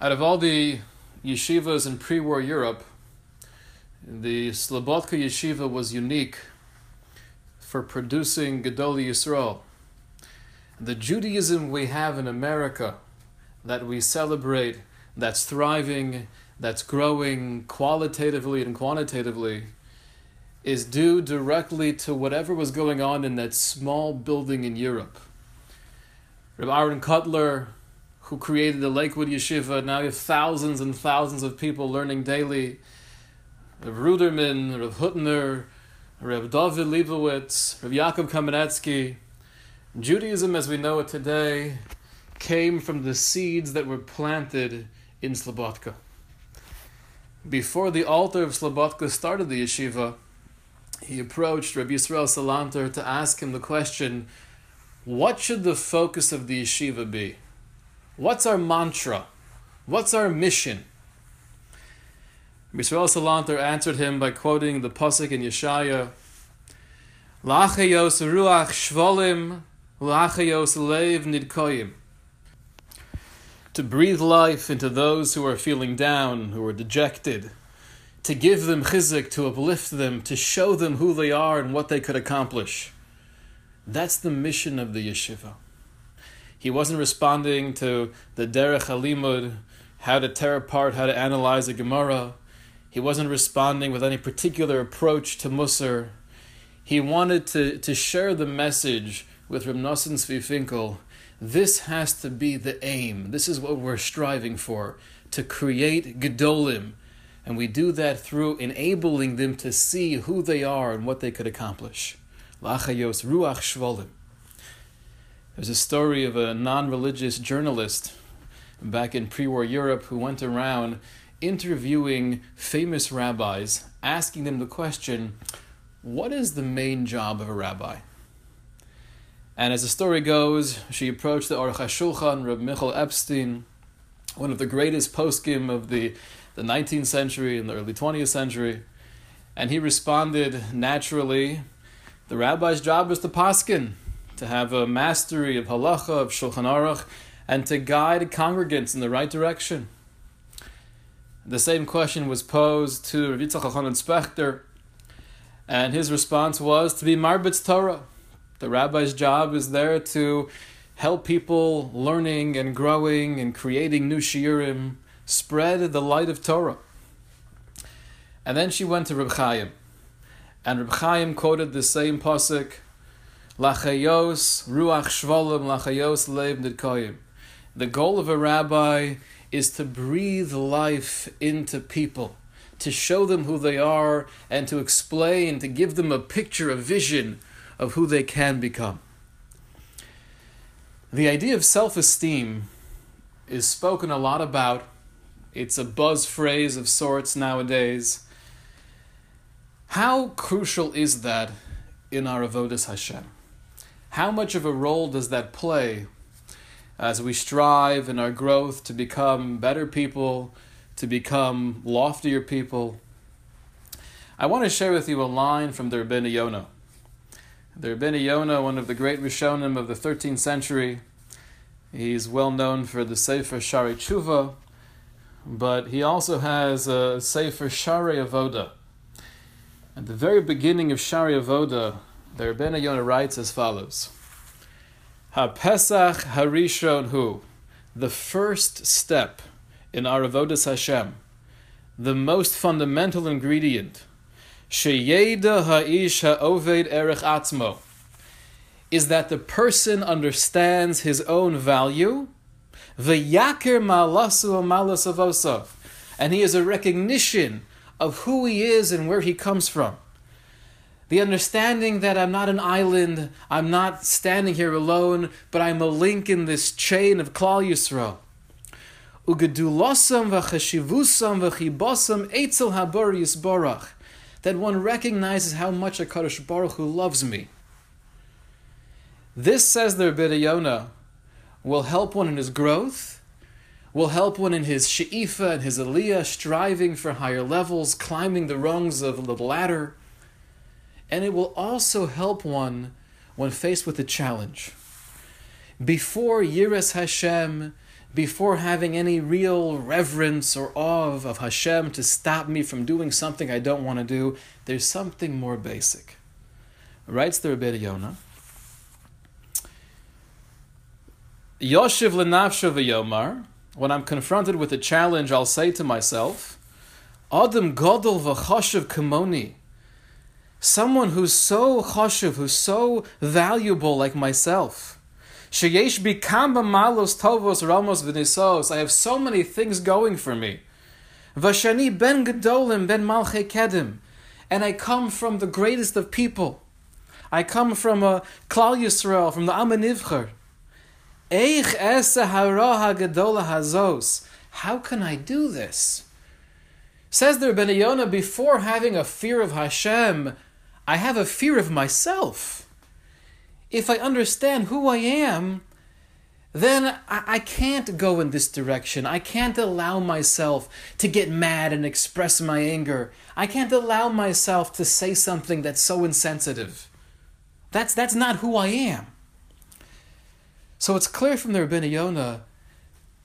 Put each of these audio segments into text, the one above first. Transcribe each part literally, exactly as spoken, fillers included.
Out of all the yeshivas in pre-war Europe, the Slobodka Yeshiva was unique for producing Gedolim Yisroel. The Judaism we have in America that we celebrate, that's thriving, that's growing qualitatively and quantitatively, is due directly to whatever was going on in that small building in Europe. Reb Aaron Cutler, who created the Lakewood Yeshiva, now you have thousands and thousands of people learning daily. Rav Ruderman, Rav Huttner, Rav Dovid Leibowitz, Rav Yaakov Kamenetsky. Judaism as we know it today came from the seeds that were planted in Slobodka. Before the altar of Slobodka started the yeshiva, he approached Rav Yisrael Salanter to ask him the question, what should the focus of the yeshiva be? What's our mantra? What's our mission? Yisrael Salanter answered him by quoting the pasuk in Yeshaya, L'achayos ruach shvolim, l'achayos leiv nidkoyim. To breathe life into those who are feeling down, who are dejected, to give them chizuk, to uplift them, to show them who they are and what they could accomplish. That's the mission of the yeshiva. He wasn't responding to the derech halimud, how to tear apart, how to analyze a Gemara. He wasn't responding with any particular approach to Musar. He wanted to, to share the message with Rav Nosson Tzvi Finkel. This has to be the aim. This is what we're striving for, to create Gedolim. And we do that through enabling them to see who they are and what they could accomplish. L'achayos ruach shvolim. There's a story of a non-religious journalist back in pre-war Europe who went around interviewing famous rabbis, asking them the question, what is the main job of a rabbi? And as the story goes, she approached the Aruch Hashulchan, Rabbi Michel Epstein, one of the greatest poskim of the, the nineteenth century and the early twentieth century, and he responded naturally, the rabbi's job is to poskin, to have a mastery of halacha, of Shulchan Aruch, and to guide congregants in the right direction. The same question was posed to Rav Yitzchak Spechter, and his response was to be Marbitz Torah. The rabbi's job is there to help people learning and growing and creating new shiurim, spread the light of Torah. And then she went to Reb Chaim, and Reb Chaim quoted the same pasuk, L'achayos ruach shvolim, l'achayos leiv nidkoyim. The goal of a rabbi is to breathe life into people, to show them who they are, and to explain, to give them a picture, a vision of who they can become. The idea of self-esteem is spoken a lot about. It's a buzz phrase of sorts nowadays. How crucial is that in our Avodas Hashem? How much of a role does that play as we strive in our growth to become better people, to become loftier people? I want to share with you a line from the Rabbeinu Yonah. The Rabbeinu Yonah, one of the great Rishonim of the thirteenth century, he's well known for the Sefer Sharei Teshuva, but he also has a Sefer Sharei Avoda. At the very beginning of Sharei Avoda, the Rabbeinu Yonah writes as follows, HaPesach HaRishon Hu, the first step in our Avodas Hashem, the most fundamental ingredient, Sheyeda Ha'ish Ha'oved Erech Atzmo, is that the person understands his own value, V'yakir Ma'alasu Ma'alas Avosav, and he is a recognition of who he is and where he comes from. The understanding that I'm not an island, I'm not standing here alone, but I'm a link in this chain of Klal Yisrael. Ugedulosam v'chashivusam v'chibosam eitzel habor yisborach. That one recognizes how much a HaKadosh Baruch Hu loves me. This, says the Rabbeinu Yonah, will help one in his growth, will help one in his she'ifa and his aliyah, striving for higher levels, climbing the rungs of the ladder. And it will also help one when faced with a challenge. Before Yiras Hashem, before having any real reverence or awe of, of Hashem to stop me from doing something I don't want to do. There's something more basic. Writes the Rabbeinu Yonah, Yoshiv lenafsho v'yomar, when I'm confronted with a challenge, I'll say to myself, Adam Godol v'choshev kamoni, someone who's so choshev, who's so valuable like myself. Sheyesh bi kama malos tovos ramos v'nisos, I have so many things going for me. V'shani ben gedolim ben malchei kedim, and I come from the greatest of people. I come from a Klal Yisrael, from the Am HaNivchar. How can I do this? Says the Rabbeinu Yonah, before having a fear of Hashem, I have a fear of myself. If I understand who I am, then I can't go in this direction. I can't allow myself to get mad and express my anger. I can't allow myself to say something that's so insensitive. That's, that's not who I am. So it's clear from the Rabbeinu Yonah,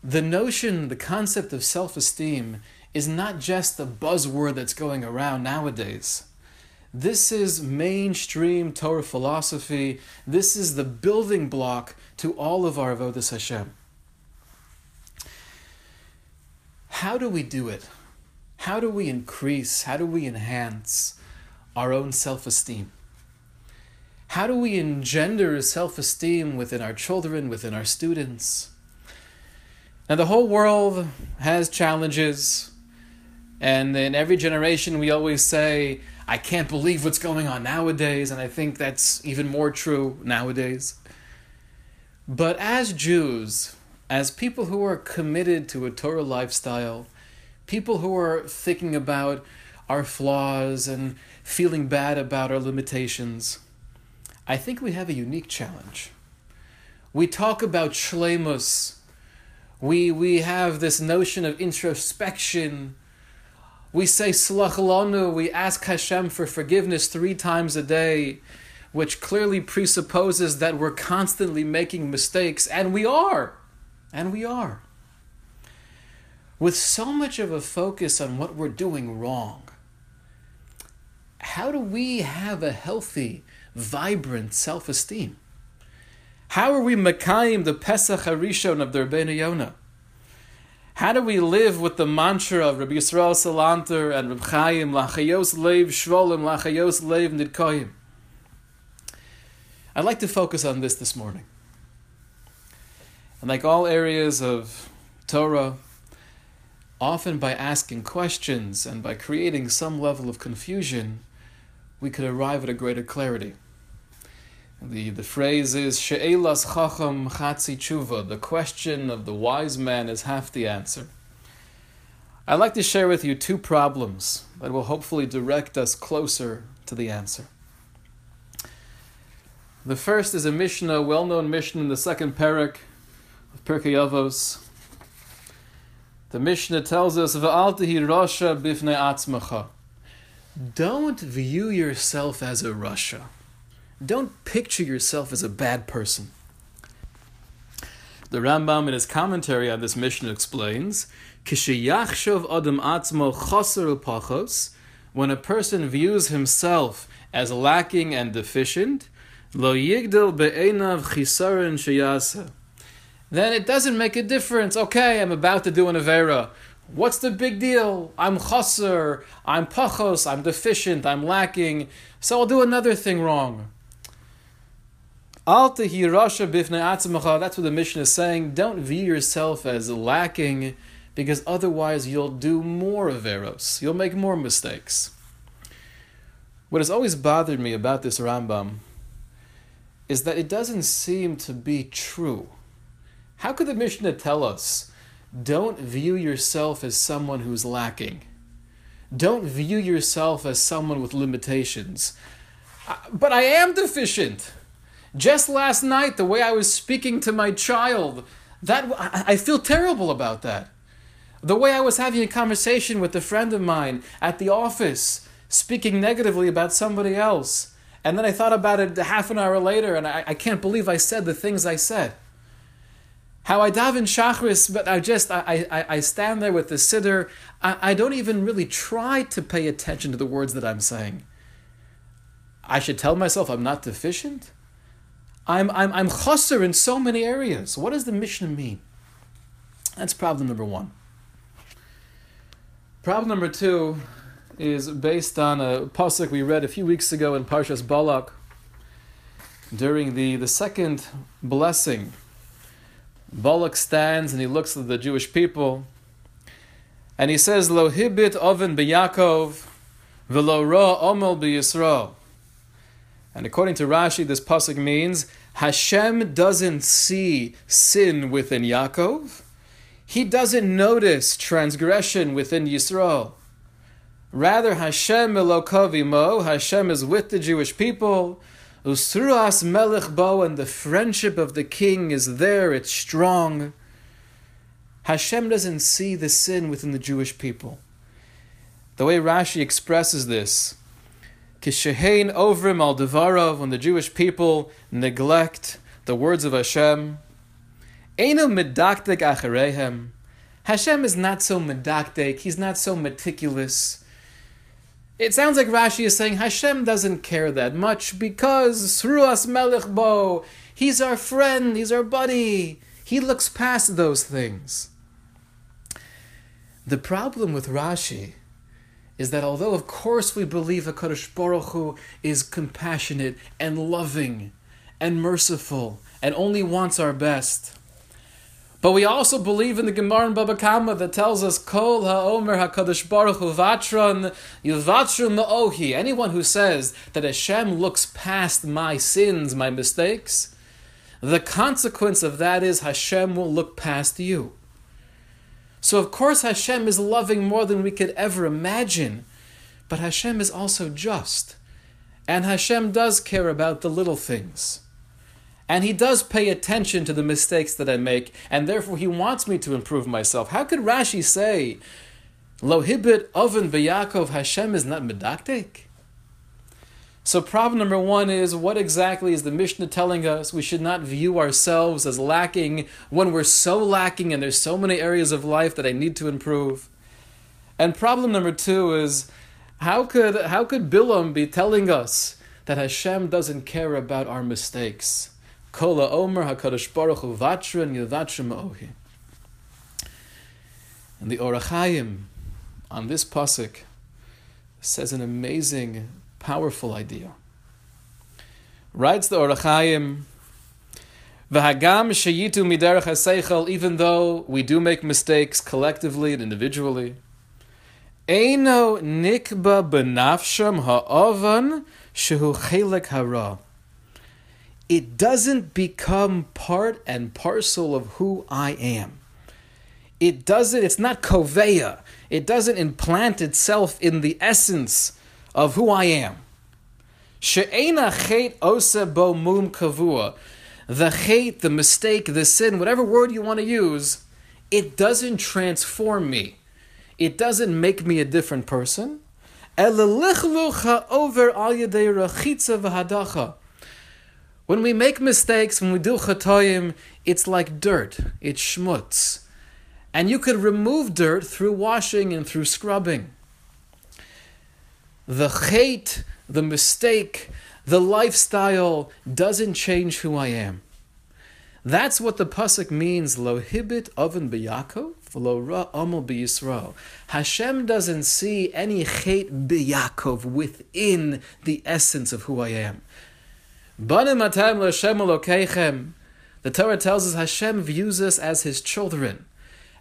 the notion, the concept of self-esteem is not just a buzzword that's going around nowadays. This is mainstream Torah philosophy. This is the building block to all of our avodas Hashem. How do we do it? How do we increase, how do we enhance our own self-esteem? How do we engender self-esteem within our children, within our students? Now, the whole world has challenges. And in every generation, we always say, I can't believe what's going on nowadays. And I think that's even more true nowadays. But as Jews, as people who are committed to a Torah lifestyle, people who are thinking about our flaws and feeling bad about our limitations, I think we have a unique challenge. We talk about shleimus. We we have this notion of introspection. We say slach lanu. We ask Hashem for forgiveness three times a day, which clearly presupposes that we're constantly making mistakes, and we are, and we are. With so much of a focus on what we're doing wrong, how do we have a healthy, vibrant self-esteem? How are we mekayim the Pesach Harishon of the Rabbeinu Yonah? How do we live with the mantra of Reb Yisrael Salanter and Reb Chaim, L'chayos leiv shvolim, L'chayos leiv nidkoyim? I'd like to focus on this this morning. And like all areas of Torah, often by asking questions and by creating some level of confusion, we could arrive at a greater clarity. The, the phrase is, She'elas chacham chatzi tshuva. The question of the wise man is half the answer. I'd like to share with you two problems that will hopefully direct us closer to the answer. The first is a Mishnah, well-known Mishnah in the second Perek of Pirkei Avos. The Mishnah tells us, Ve'al tehi rasha bifnei atzmacha. Don't view yourself as a rasha. Don't picture yourself as a bad person. The Rambam in his commentary on this Mishnah explains, Kishiyachshav adam atzmo chaser upachos, when a person views himself as lacking and deficient, lo yigdel be'enav chisaren sheyasa. Then it doesn't make a difference. Okay, I'm about to do an avera. What's the big deal? I'm chaser, I'm pachos, I'm deficient, I'm lacking, so I'll do another thing wrong. Al tehi rasha bifnei atzmacha, that's what the Mishnah is saying. Don't view yourself as lacking, because otherwise you'll do more averos. You'll make more mistakes. What has always bothered me about this Rambam is that it doesn't seem to be true. How could the Mishnah tell us, don't view yourself as someone who's lacking? Don't view yourself as someone with limitations. But I am deficient. Just last night, the way I was speaking to my child, that I feel terrible about that. The way I was having a conversation with a friend of mine at the office, speaking negatively about somebody else, and then I thought about it half an hour later, and I, I can't believe I said the things I said. How I daven shachris, but I just, I I, I stand there with the siddur. I, I don't even really try to pay attention to the words that I'm saying. I should tell myself I'm not deficient? I'm I'm I'm chasser in so many areas. What does the Mishnah mean? That's problem number one. Problem number two is based on a pasuk we read a few weeks ago in Parshas Balak during the, the second blessing. Balak stands and he looks at the Jewish people and he says, Lo hibit oven b'Yakov v'lo ra omel b'Yisrael. And according to Rashi, this pasuk means Hashem doesn't see sin within Yaakov. He doesn't notice transgression within Yisrael. Rather, Hashem Elokov imo, Hashem is with the Jewish people. Usruas melech bo, and the friendship of the king is there, it's strong. Hashem doesn't see the sin within the Jewish people. The way Rashi expresses this, Kishehein ovrim al devarov, when the Jewish people neglect the words of Hashem, Eino medaktek achareihem, Hashem is not so medaktek, he's not so meticulous. It sounds like Rashi is saying Hashem doesn't care that much because Sruas Melech Bo, he's our friend, he's our buddy. He looks past those things. The problem with Rashi is that although of course we believe HaKadosh Baruch Hu is compassionate and loving and merciful and only wants our best, but we also believe in the Gemara and Baba Kama that tells us, Kol ha'omer hakadosh baruch hu vatron yivatru ma'ohi. Anyone who says that Hashem looks past my sins, my mistakes, the consequence of that is Hashem will look past you. So of course Hashem is loving more than we could ever imagine, but Hashem is also just. And Hashem does care about the little things. And he does pay attention to the mistakes that I make, and therefore he wants me to improve myself. How could Rashi say, Lo hibit oven b'Yakov, Hashem is not medaktek? So problem number one is, what exactly is the Mishnah telling us? We should not view ourselves as lacking when we're so lacking and there's so many areas of life that I need to improve. And problem number two is, how could, how could Bilam be telling us that Hashem doesn't care about our mistakes? Kola Omer HaKadosh Baruch Hu Vatran Yevatrim Ohi. And the Orach Chaim on this pasuk says an amazing, powerful idea. Writes the Orach Chaim, V'hagam sheyitu miderech haseichel, even though we do make mistakes collectively and individually, Eino nikba b'nafsham ha'ovan shehu chelek hara. It doesn't become part and parcel of who I am. It doesn't, it's not koveya. It doesn't implant itself in the essence of who I am. She'ena chet ose bo mum kavua. The chet, the mistake, the sin, whatever word you want to use, it doesn't transform me. It doesn't make me a different person. Elelichlucha over al yedei rachitza v'hadacha. When we make mistakes, when we do chatoyim, it's like dirt, it's shmutz. And you could remove dirt through washing and through scrubbing. The chait, the mistake, the lifestyle doesn't change who I am. That's what the pasuk means, Lo hibit oven b'Yakov, lo ra omel b'Yisrael. Hashem doesn't see any chait b'Yakov within the essence of who I am. The Torah tells us Hashem views us as his children.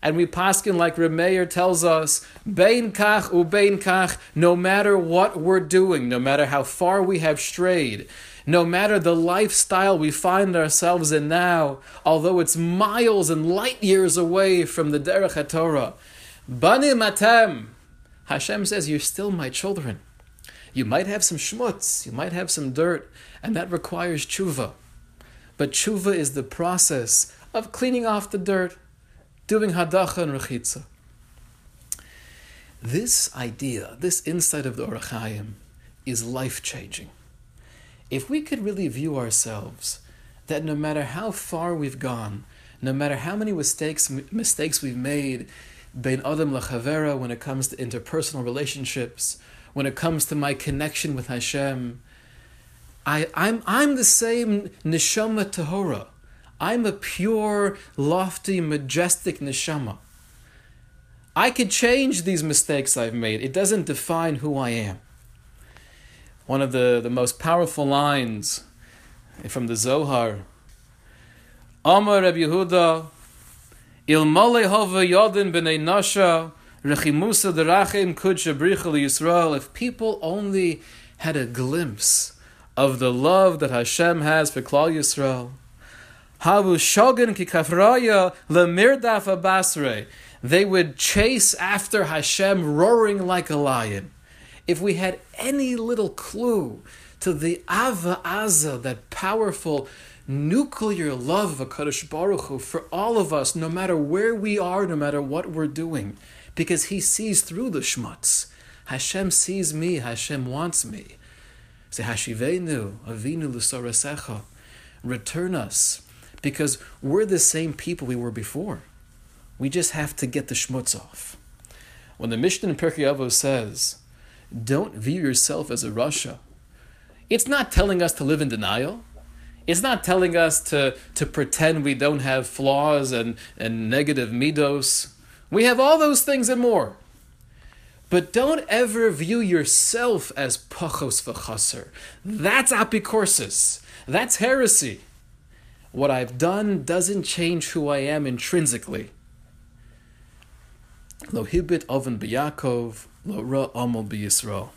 And we paskin like Reb Meir tells us, Bein kach ubein kach, no matter what we're doing, no matter how far we have strayed, no matter the lifestyle we find ourselves in now, although it's miles and light years away from the derech HaTorah, Banim atem, Hashem says, you're still my children. You might have some shmutz, you might have some dirt, and that requires tshuva. But tshuva is the process of cleaning off the dirt, doing hadacha and rechitza. This idea, this insight of the Orach Chaim is life-changing. If we could really view ourselves that no matter how far we've gone, No matter how many mistakes mistakes we've made, bein adam lachavera, when it comes to interpersonal relationships, when it comes to my connection with Hashem, I, I'm I'm the same neshama tahora. I'm a pure, lofty, majestic neshama. I could change these mistakes I've made. It doesn't define who I am. One of the, the most powerful lines from the Zohar, Amar Reb Yehuda, Il male hove yodin b'nei nasha, rechimusa derachim kudsha brichel Yisrael. If people only had a glimpse of the love that Hashem has for Klal Yisrael, havu shogen ki kafraya lemirdaf abasre. They would chase after Hashem roaring like a lion. If we had any little clue to the Ava Aza, that powerful nuclear love of HaKadosh Baruch Hu for all of us, no matter where we are, no matter what we're doing, because He sees through the schmutz. Hashem sees me, Hashem wants me. Say, Hashivenu, Avinu L'Sorasecha, return us, because we're the same people we were before. We just have to get the schmutz off. When the Mishnah in Pirkei Avos says, don't view yourself as a Rasha, it's not telling us to live in denial. It's not telling us to, to pretend we don't have flaws and, and negative midos. We have all those things and more. But don't ever view yourself as pachos v'chaser. That's apikorsis. That's heresy. What I've done doesn't change who I am intrinsically. Lo hibit oven b'Yakov, lo ra amol b'Yisrael.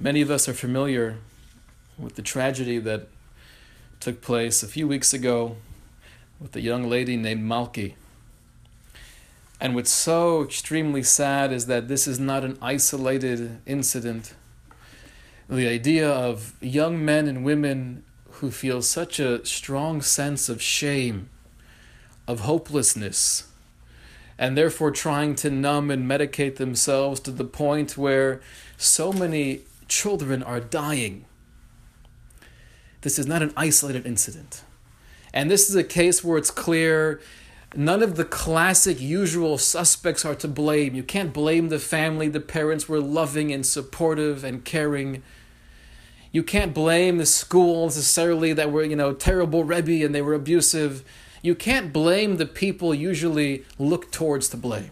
Many of us are familiar with the tragedy that took place a few weeks ago with a young lady named Malki. And what's so extremely sad is that this is not an isolated incident. The idea of young men and women who feel such a strong sense of shame, of hopelessness, and therefore trying to numb and medicate themselves to the point where so many children are dying. This is not an isolated incident. And this is a case where it's clear none of the classic usual suspects are to blame. You can't blame the family. The parents were loving and supportive and caring. You can't blame the school necessarily that were, you know, terrible Rebbe and they were abusive. You can't blame the people usually look towards to blame.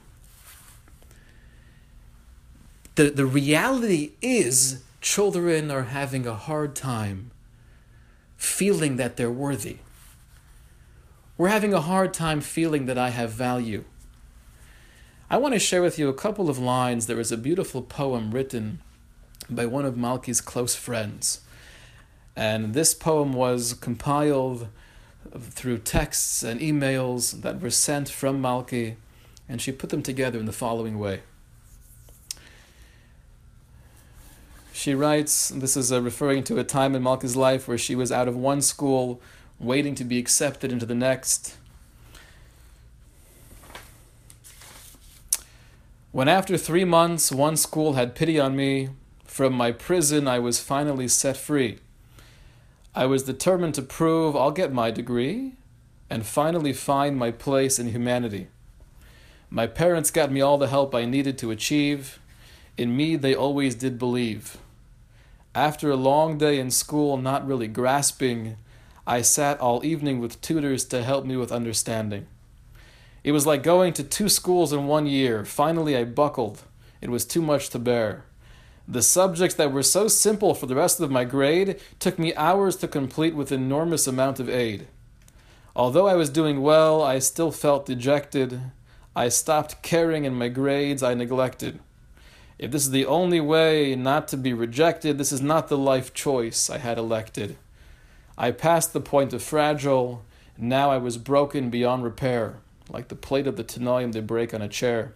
The, the reality is children are having a hard time feeling that they're worthy. We're having a hard time feeling that I have value. I want to share with you a couple of lines. There is a beautiful poem written by one of Malki's close friends. And this poem was compiled through texts and emails that were sent from Malki, and she put them together in the following way. She writes, and this is uh, referring to a time in Malki's life where she was out of one school, waiting to be accepted into the next. When after three months, one school had pity on me, from my prison I was finally set free. I was determined to prove I'll get my degree and finally find my place in humanity. My parents got me all the help I needed to achieve. In me, they always did believe. After a long day in school, not really grasping, I sat all evening with tutors to help me with understanding. It was like going to two schools in one year. Finally, I buckled. It was too much to bear. The subjects that were so simple for the rest of my grade took me hours to complete with enormous amount of aid. Although I was doing well, I still felt dejected. I stopped caring, and my grades I neglected. If this is the only way not to be rejected, this is not the life choice I had elected. I passed the point of fragile. Now I was broken beyond repair, like the plate of the tenoyim they break on a chair.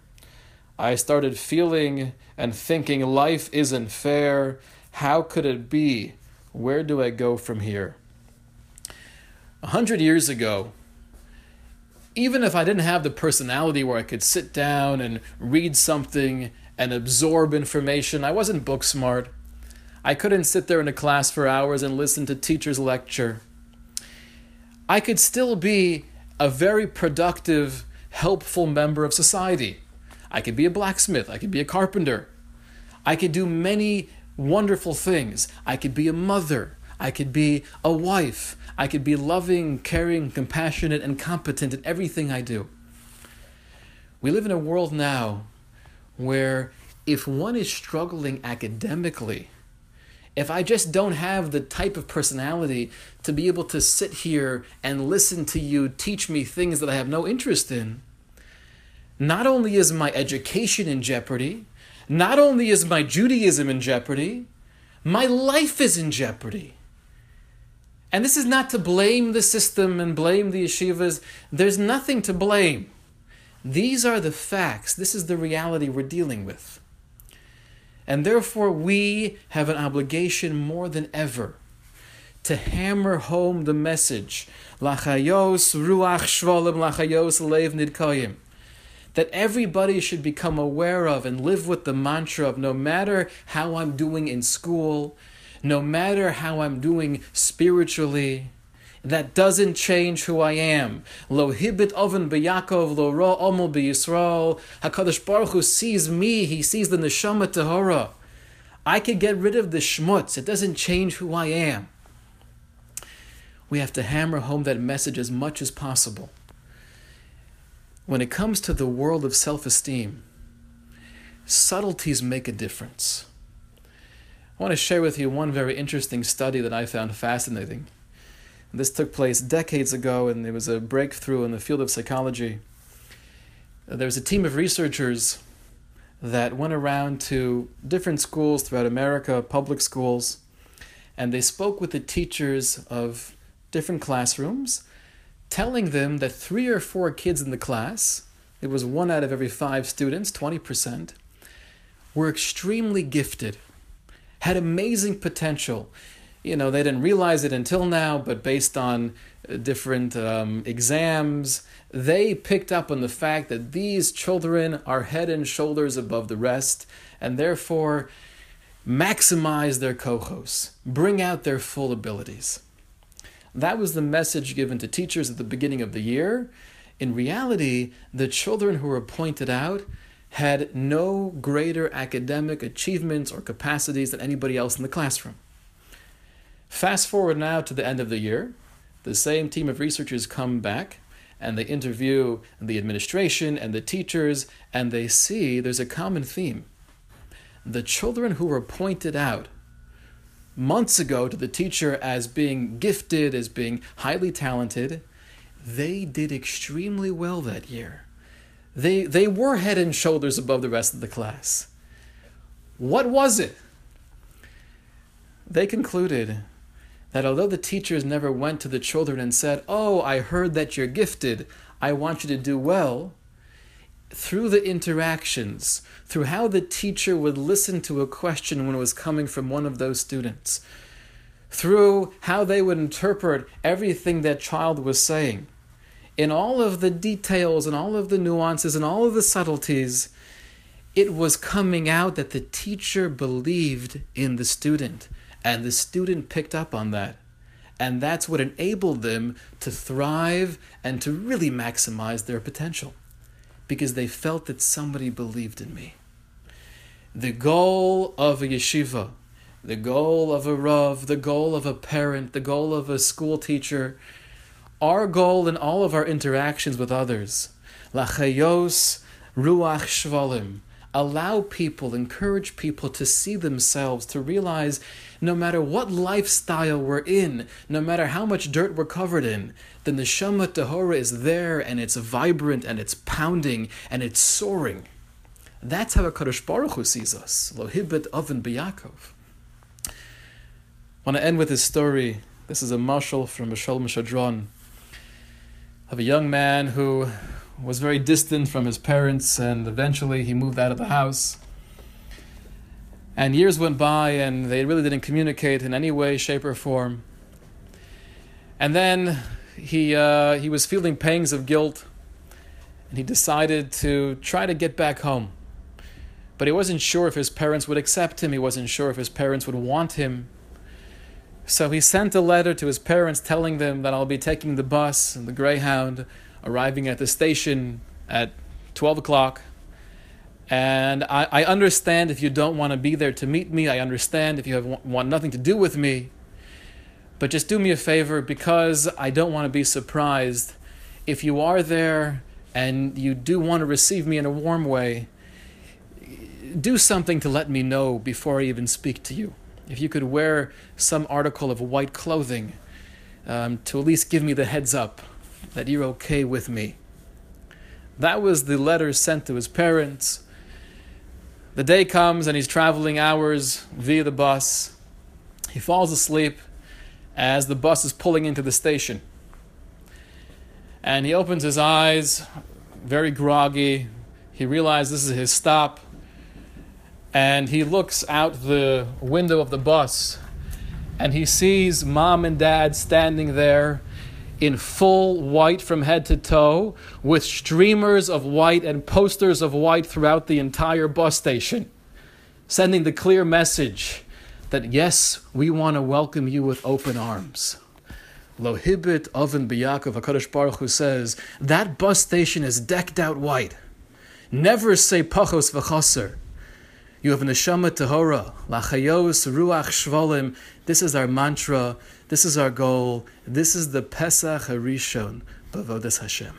I started feeling and thinking life isn't fair. How could it be? Where do I go from here? A hundred years ago, even if I didn't have the personality where I could sit down and read something and absorb information. I wasn't book smart. I couldn't sit there in a class for hours and listen to teachers lecture. I could still be a very productive, helpful member of society. I could be a blacksmith. I could be a carpenter. I could do many wonderful things. I could be a mother. I could be a wife. I could be loving, caring, compassionate, and competent in everything I do. We live in a world now where if one is struggling academically, if I just don't have the type of personality to be able to sit here and listen to you teach me things that I have no interest in, not only is my education in jeopardy, not only is my Judaism in jeopardy, my life is in jeopardy. And this is not to blame the system and blame the yeshivas. There's nothing to blame. These are the facts. This is the reality we're dealing with. And therefore, we have an obligation more than ever to hammer home the message, L'chayos ruach shvolim, l'chayos leiv nidkoyim, that everybody should become aware of and live with the mantra of no matter how I'm doing in school, no matter how I'm doing spiritually, that doesn't change who I am. Lo hibit oven b'Yakov, lo ro omel b'Yisrael. HaKadosh Baruch Hu sees me, He sees the neshama tahora. I can get rid of the shmutz. It doesn't change who I am. We have to hammer home that message as much as possible. When it comes to the world of self-esteem, subtleties make a difference. I want to share with you one very interesting study that I found fascinating. This took place decades ago, and there was a breakthrough in the field of psychology. There was a team of researchers that went around to different schools throughout America, public schools, and they spoke with the teachers of different classrooms, telling them that three or four kids in the class, it was one out of every five students, twenty percent, were extremely gifted, had amazing potential. You know, they didn't realize it until now, but based on different um, exams, they picked up on the fact that these children are head and shoulders above the rest, and therefore maximize their kohos, bring out their full abilities. That was the message given to teachers at the beginning of the year. In reality, the children who were pointed out had no greater academic achievements or capacities than anybody else in the classroom. Fast forward now to the end of the year. The same team of researchers come back and they interview the administration and the teachers, and they see there's a common theme. The children who were pointed out months ago to the teacher as being gifted, as being highly talented, they did extremely well that year. They, they were head and shoulders above the rest of the class. What was it? They concluded that although the teachers never went to the children and said, "Oh, I heard that you're gifted. I want you to do well," through the interactions, through how the teacher would listen to a question when it was coming from one of those students, through how they would interpret everything that child was saying, in all of the details and all of the nuances and all of the subtleties, it was coming out that the teacher believed in the student. And the student picked up on that. And that's what enabled them to thrive and to really maximize their potential. Because they felt that somebody believed in me. The goal of a yeshiva, the goal of a rav, the goal of a parent, the goal of a school teacher, our goal in all of our interactions with others, L'chayos ruach shvalim, allow people, encourage people to see themselves, to realize no matter what lifestyle we're in, no matter how much dirt we're covered in, the neshama tahora is there and it's vibrant and it's pounding and it's soaring. That's how HaKadosh Baruch Hu sees us. Lo hibit oven b'Yakov. I want to end with this story. This is a mashal from Mishol Shadron of a young man who was very distant from his parents, and eventually he moved out of the house. And years went by, and they really didn't communicate in any way, shape, or form. And then he uh, he was feeling pangs of guilt, and he decided to try to get back home. But he wasn't sure if his parents would accept him. He wasn't sure if his parents would want him. So he sent a letter to his parents telling them that I'll be taking the bus and the Greyhound, arriving at the station at twelve o'clock. And I, I understand if you don't want to be there to meet me. I understand if you have want nothing to do with me. But just do me a favor, because I don't want to be surprised. If you are there and you do want to receive me in a warm way, do something to let me know before I even speak to you. If you could wear some article of white clothing um, to at least give me the heads up that you're okay with me. That was the letter sent to his parents. The day comes and he's traveling hours via the bus. He falls asleep as the bus is pulling into the station. And he opens his eyes, very groggy. He realizes this is his stop. And he looks out the window of the bus and he sees mom and dad standing there in full white from head to toe, with streamers of white and posters of white throughout the entire bus station, sending the clear message that yes, we want to welcome you with open arms. Lo hibit oven b'Yaakov, HaKadosh Baruch Hu says, that bus station is decked out white. Never say pachos v'chaser. You have an neshama tahora, lachayos ruach shvolim. This is our mantra. This is our goal. This is the Pesach Harishon, Bavodas Hashem.